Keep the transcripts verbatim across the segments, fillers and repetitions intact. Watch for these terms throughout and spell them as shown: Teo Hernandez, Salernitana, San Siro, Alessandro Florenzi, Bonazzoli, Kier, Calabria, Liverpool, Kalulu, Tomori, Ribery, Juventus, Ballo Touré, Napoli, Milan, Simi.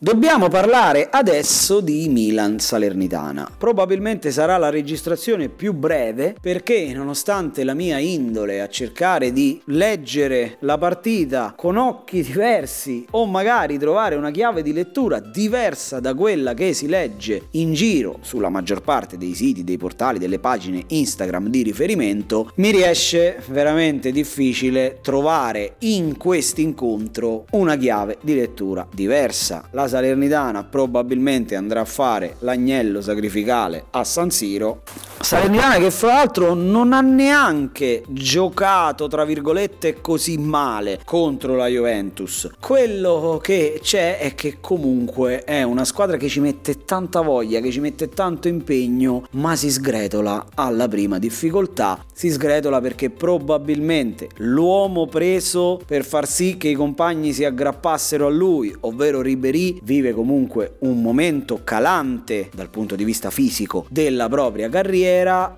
Dobbiamo parlare adesso di Milan Salernitana. Probabilmente sarà la registrazione più breve perché, nonostante la mia indole a cercare di leggere la partita con occhi diversi o magari trovare una chiave di lettura diversa da quella che si legge in giro sulla maggior parte dei siti, dei portali, delle pagine Instagram di riferimento, mi riesce veramente difficile trovare in quest'incontro una chiave di lettura diversa. La Salernitana probabilmente andrà a fare l'agnello sacrificale a San Siro. Salernitana che fra l'altro non ha neanche giocato tra virgolette così male contro la Juventus. Quello che c'è è che comunque è una squadra che ci mette tanta voglia, che ci mette tanto impegno, ma si sgretola alla prima difficoltà. Si sgretola perché probabilmente l'uomo preso per far sì che i compagni si aggrappassero a lui, ovvero Ribery, vive comunque un momento calante dal punto di vista fisico della propria carriera,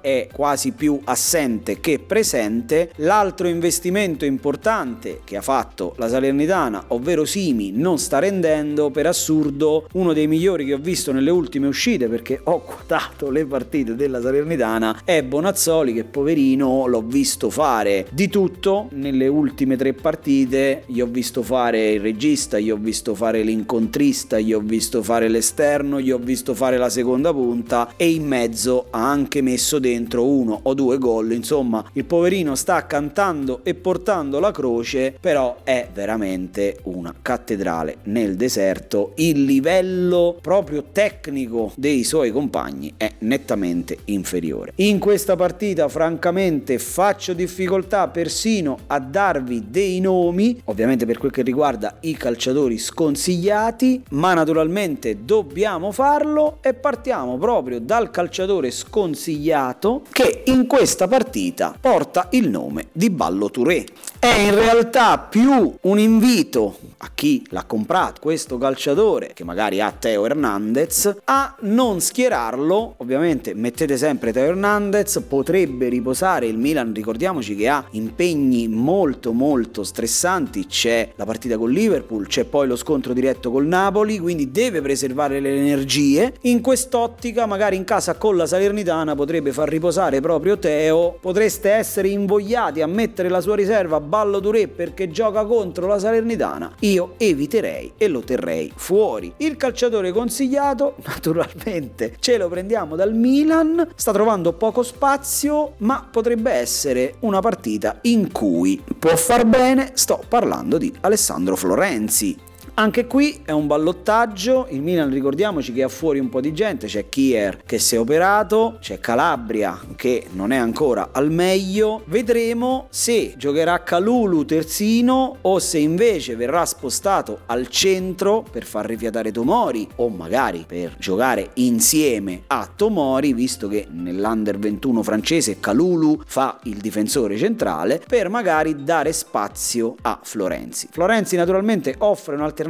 è quasi più assente che presente. L'altro investimento importante che ha fatto la Salernitana, ovvero Simi, non sta rendendo. Per assurdo, uno dei migliori che ho visto nelle ultime uscite, perché ho quotato le partite della Salernitana, è Bonazzoli, che poverino l'ho visto fare di tutto nelle ultime tre partite. Gli ho visto fare il regista, gli ho visto fare l'incontrista, gli ho visto fare l'esterno, gli ho visto fare la seconda punta e in mezzo ha anche messo dentro uno o due gol. Insomma, il poverino sta cantando e portando la croce, però è veramente una cattedrale nel deserto. Il livello proprio tecnico dei suoi compagni è nettamente inferiore. In questa partita francamente faccio difficoltà persino a darvi dei nomi, ovviamente per quel che riguarda i calciatori sconsigliati, ma naturalmente dobbiamo farlo e partiamo proprio dal calciatore sconsigliato consigliato che in questa partita porta il nome di Ballo Touré. È in realtà più un invito a chi l'ha comprato questo calciatore, che magari ha Teo Hernandez, a non schierarlo. Ovviamente mettete sempre Teo Hernandez, potrebbe riposare il Milan, ricordiamoci che ha impegni molto molto stressanti, c'è la partita con Liverpool, c'è poi lo scontro diretto col Napoli, quindi deve preservare le energie. In quest'ottica magari in casa con la Salernitana potrebbe far riposare proprio Teo. Potreste essere invogliati a mettere la sua riserva a Ballo Touré perché gioca contro la Salernitana. Io eviterei e lo terrei fuori. Il calciatore consigliato naturalmente ce lo prendiamo dal Milan, sta trovando poco spazio, ma potrebbe essere una partita in cui può far bene. Sto parlando di Alessandro Florenzi. Anche qui è un ballottaggio. Il Milan, ricordiamoci che ha fuori un po' di gente, c'è Kier che si è operato, c'è Calabria che non è ancora al meglio. Vedremo se giocherà Kalulu terzino o se invece verrà spostato al centro per far rifiatare Tomori, o magari per giocare insieme a Tomori, visto che nell'Under ventuno francese Kalulu fa il difensore centrale, per magari dare spazio a Florenzi. Florenzi naturalmente offre un'alternativa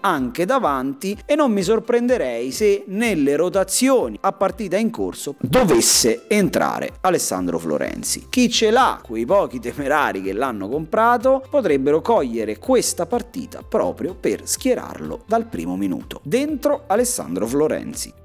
anche davanti e non mi sorprenderei se nelle rotazioni a partita in corso dovesse entrare Alessandro Florenzi. Chi ce l'ha, quei pochi temerari che l'hanno comprato, potrebbero cogliere questa partita proprio per schierarlo dal primo minuto. Dentro Alessandro Florenzi.